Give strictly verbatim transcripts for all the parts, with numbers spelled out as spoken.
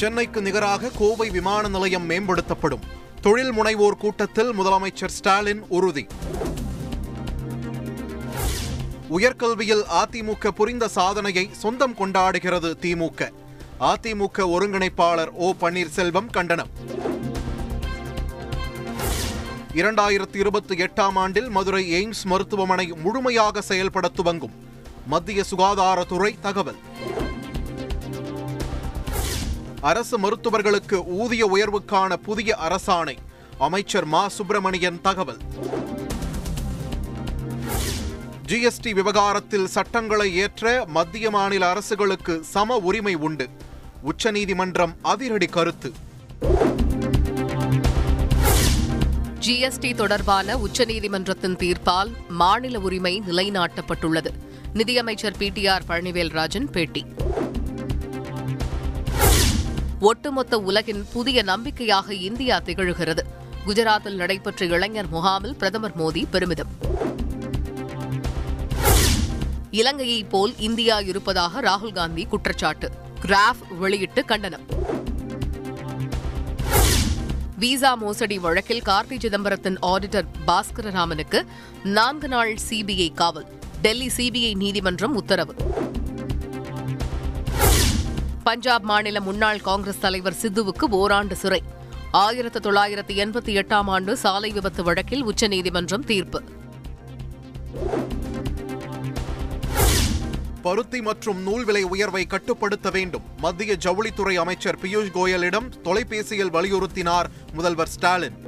சென்னைக்கு நிகராக கோவை விமான நிலையம் மேம்படுத்தப்படும். தொழில் முனைவோர் கூட்டத்தில் முதலமைச்சர் ஸ்டாலின் உறுதி. உயர்கல்வியில் அதிமுக புரிந்த சாதனையை சொந்தம் கொண்டாடுகிறது திமுக. அதிமுக ஒருங்கிணைப்பாளர் ஓ பன்னீர்செல்வம் கண்டனம். இரண்டாயிரத்தி இருபத்தி எட்டாம் ஆண்டில் மதுரை எய்ம்ஸ் மருத்துவமனை முழுமையாக செயல்பட துவங்கும். மத்திய சுகாதாரத்துறை தகவல். அரசு மருத்துவர்களுக்கு ஊதிய உயர்வுக்கான புதிய அரசாணை. அமைச்சர் மா சுப்பிரமணியன் தகவல். ஜிஎஸ்டி விவகாரத்தில் சட்டங்களை ஏற்ற மத்திய மாநில அரசுகளுக்கு சம உரிமை உண்டு. உச்சநீதிமன்றம் அதிரடி கருத்து. ஜிஎஸ்டி தொடர்பான உச்சநீதிமன்றத்தின் தீர்ப்பால் மாநில உரிமை நிலைநாட்டப்பட்டுள்ளது. நிதியமைச்சர் பி டி ஆர் பழனிவேல்ராஜன் பேட்டி. ஒட்டுமொத்த உலகின் புதிய நம்பிக்கையாக இந்தியா திகழ்கிறது. குஜராத்தில் நடைபெற்ற இளைஞர் முகாமில் பிரதமர் மோடி பெருமிதம். இலங்கையை போல் இந்தியா இருப்பதாக ராகுல்காந்தி குற்றச்சாட்டு. கிராஃப் வெளியிட்டு கண்டனம். விசா மோசடி வழக்கில் கார்த்தி சிதம்பரத்தின் ஆடிட்டர் பாஸ்கரராமனுக்கு நான்கு நாள் சிபிஐ காவல். டெல்லி சிபிஐ நீதிமன்றம் உத்தரவு. பஞ்சாப் மாநில முன்னாள் காங்கிரஸ் தலைவர் சித்துவுக்கு ஓராண்டு சிறை. ஆயிரத்து தொள்ளாயிரத்து எண்பத்தி எட்டாம் ஆண்டு சாலை விபத்து வழக்கில் உச்சநீதிமன்றம் தீர்ப்பு. பருத்தி மற்றும் நூல் விலை உயர்வை கட்டுப்படுத்த வேண்டும். மத்திய ஜவுளித்துறை அமைச்சர் பியூஷ் கோயலிடம் தொலைபேசியில் வலியுறுத்தினார் முதல்வர் ஸ்டாலின்.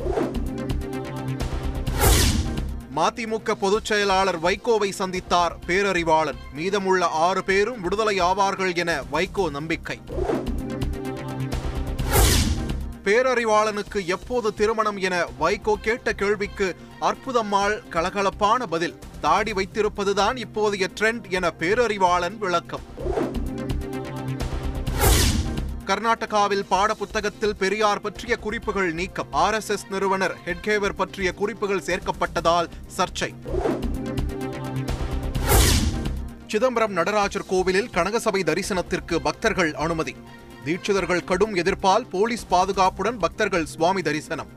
மதிமுக பொதுச் செயலாளர் வைகோவை சந்தித்தார் பேரறிவாளன். மீதமுள்ள ஆறு பேரும் விடுதலை ஆவார்கள் என வைகோ நம்பிக்கை. பேரறிவாளனுக்கு எப்போது திருமணம் என வைகோ கேட்ட கேள்விக்கு அற்புதம்மாள் கலகலப்பான பதில். தாடி வைத்திருப்பதுதான் இப்போதைய ட்ரெண்ட் என பேரறிவாளன் விளக்கம். கர்நாடகாவில் பாடப்புத்தகத்தில் பெரியார் பற்றிய குறிப்புகள் நீக்கம். ஆர் எஸ் எஸ் நிறுவனர் ஹெட்கேவர் பற்றிய குறிப்புகள் சேர்க்கப்பட்டதால் சர்ச்சை. சிதம்பரம் நடராஜர் கோவிலில் கனகசபை தரிசனத்திற்கு பக்தர்கள் அனுமதி. தீட்சிதர்கள் கடும் எதிர்ப்பால் போலீஸ் பாதுகாப்புடன் பக்தர்கள் சுவாமி தரிசனம்.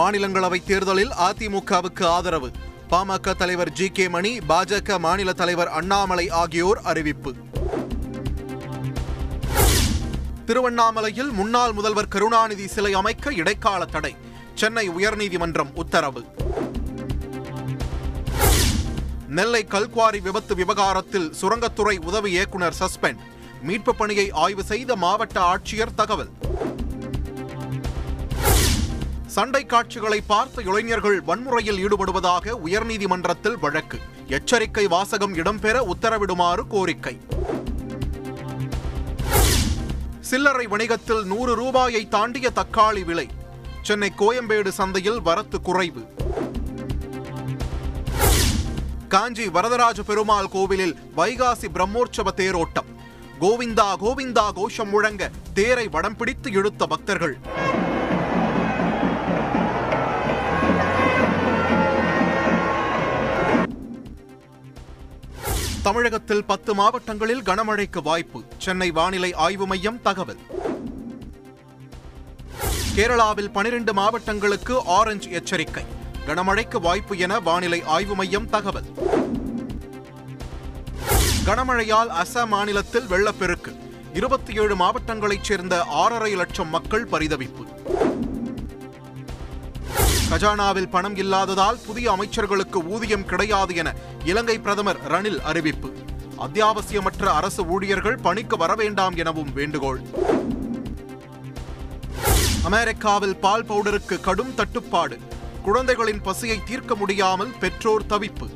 மாநிலங்களவை தேர்தலில் அதிமுகவுக்கு ஆதரவு. பாமக தலைவர் ஜி கே மணி, பாஜக மாநில தலைவர் அண்ணாமலை ஆகியோர் அறிவிப்பு. திருவண்ணாமலையில் முன்னாள் முதல்வர் கருணாநிதி சிலை அமைக்க இடைக்கால தடை. சென்னை உயர்நீதிமன்றம் உத்தரவு. நெல்லை கல்குவாரி விபத்து விவகாரத்தில் சுரங்கத்துறை உதவி இயக்குநர் சஸ்பெண்ட். மீட்பு பணியை ஆய்வு செய்த மாவட்ட ஆட்சியர் தகவல். சண்டை காட்சிகளை பார்த்த இளைஞர்கள் வன்முறையில் ஈடுபடுவதாக உயர்நீதிமன்றத்தில் வழக்கு. எச்சரிக்கை வாசகம் இடம்பெற உத்தரவிடுமாறு கோரிக்கை. சில்லறை வணிகத்தில் நூறு ரூபாயை தாண்டிய தக்காளி விலை. சென்னை கோயம்பேடு சந்தையில் வரத்து குறைவு. காஞ்சி வரதராஜ பெருமாள் கோவிலில் வைகாசி பிரம்மோற்சவ தேரோட்டம். கோவிந்தா கோவிந்தா கோஷம் முழங்க தேரை வடம் பிடித்து இழுத்த பக்தர்கள். தமிழகத்தில் பத்து மாவட்டங்களில் கனமழைக்கு வாய்ப்பு. சென்னை வானிலை ஆய்வு மையம் தகவல். கேரளாவில் பனிரெண்டு மாவட்டங்களுக்கு ஆரஞ்சு எச்சரிக்கை. கனமழைக்கு வாய்ப்பு என வானிலை ஆய்வு மையம் தகவல். கனமழையால் அசாம் மாநிலத்தில் வெள்ளப்பெருக்கு. இருபத்தி ஏழு மாவட்டங்களைச் சேர்ந்த ஆறரை லட்சம் மக்கள் பரிதவிப்பு. கஜானாவில் பணம் இல்லாததால் புதிய அமைச்சர்களுக்கு ஊதியம் கிடையாது என இலங்கை பிரதமர் ரணில் அறிவிப்பு. அத்தியாவசியமற்ற அரசு ஊழியர்கள் பணிக்கு வரவேண்டாம் எனவும் வேண்டுகோள். அமெரிக்காவில் பால் பவுடருக்கு கடும் தட்டுப்பாடு. குழந்தைகளின் பசியை தீர்க்க முடியாமல் பெற்றோர் தவிப்பு.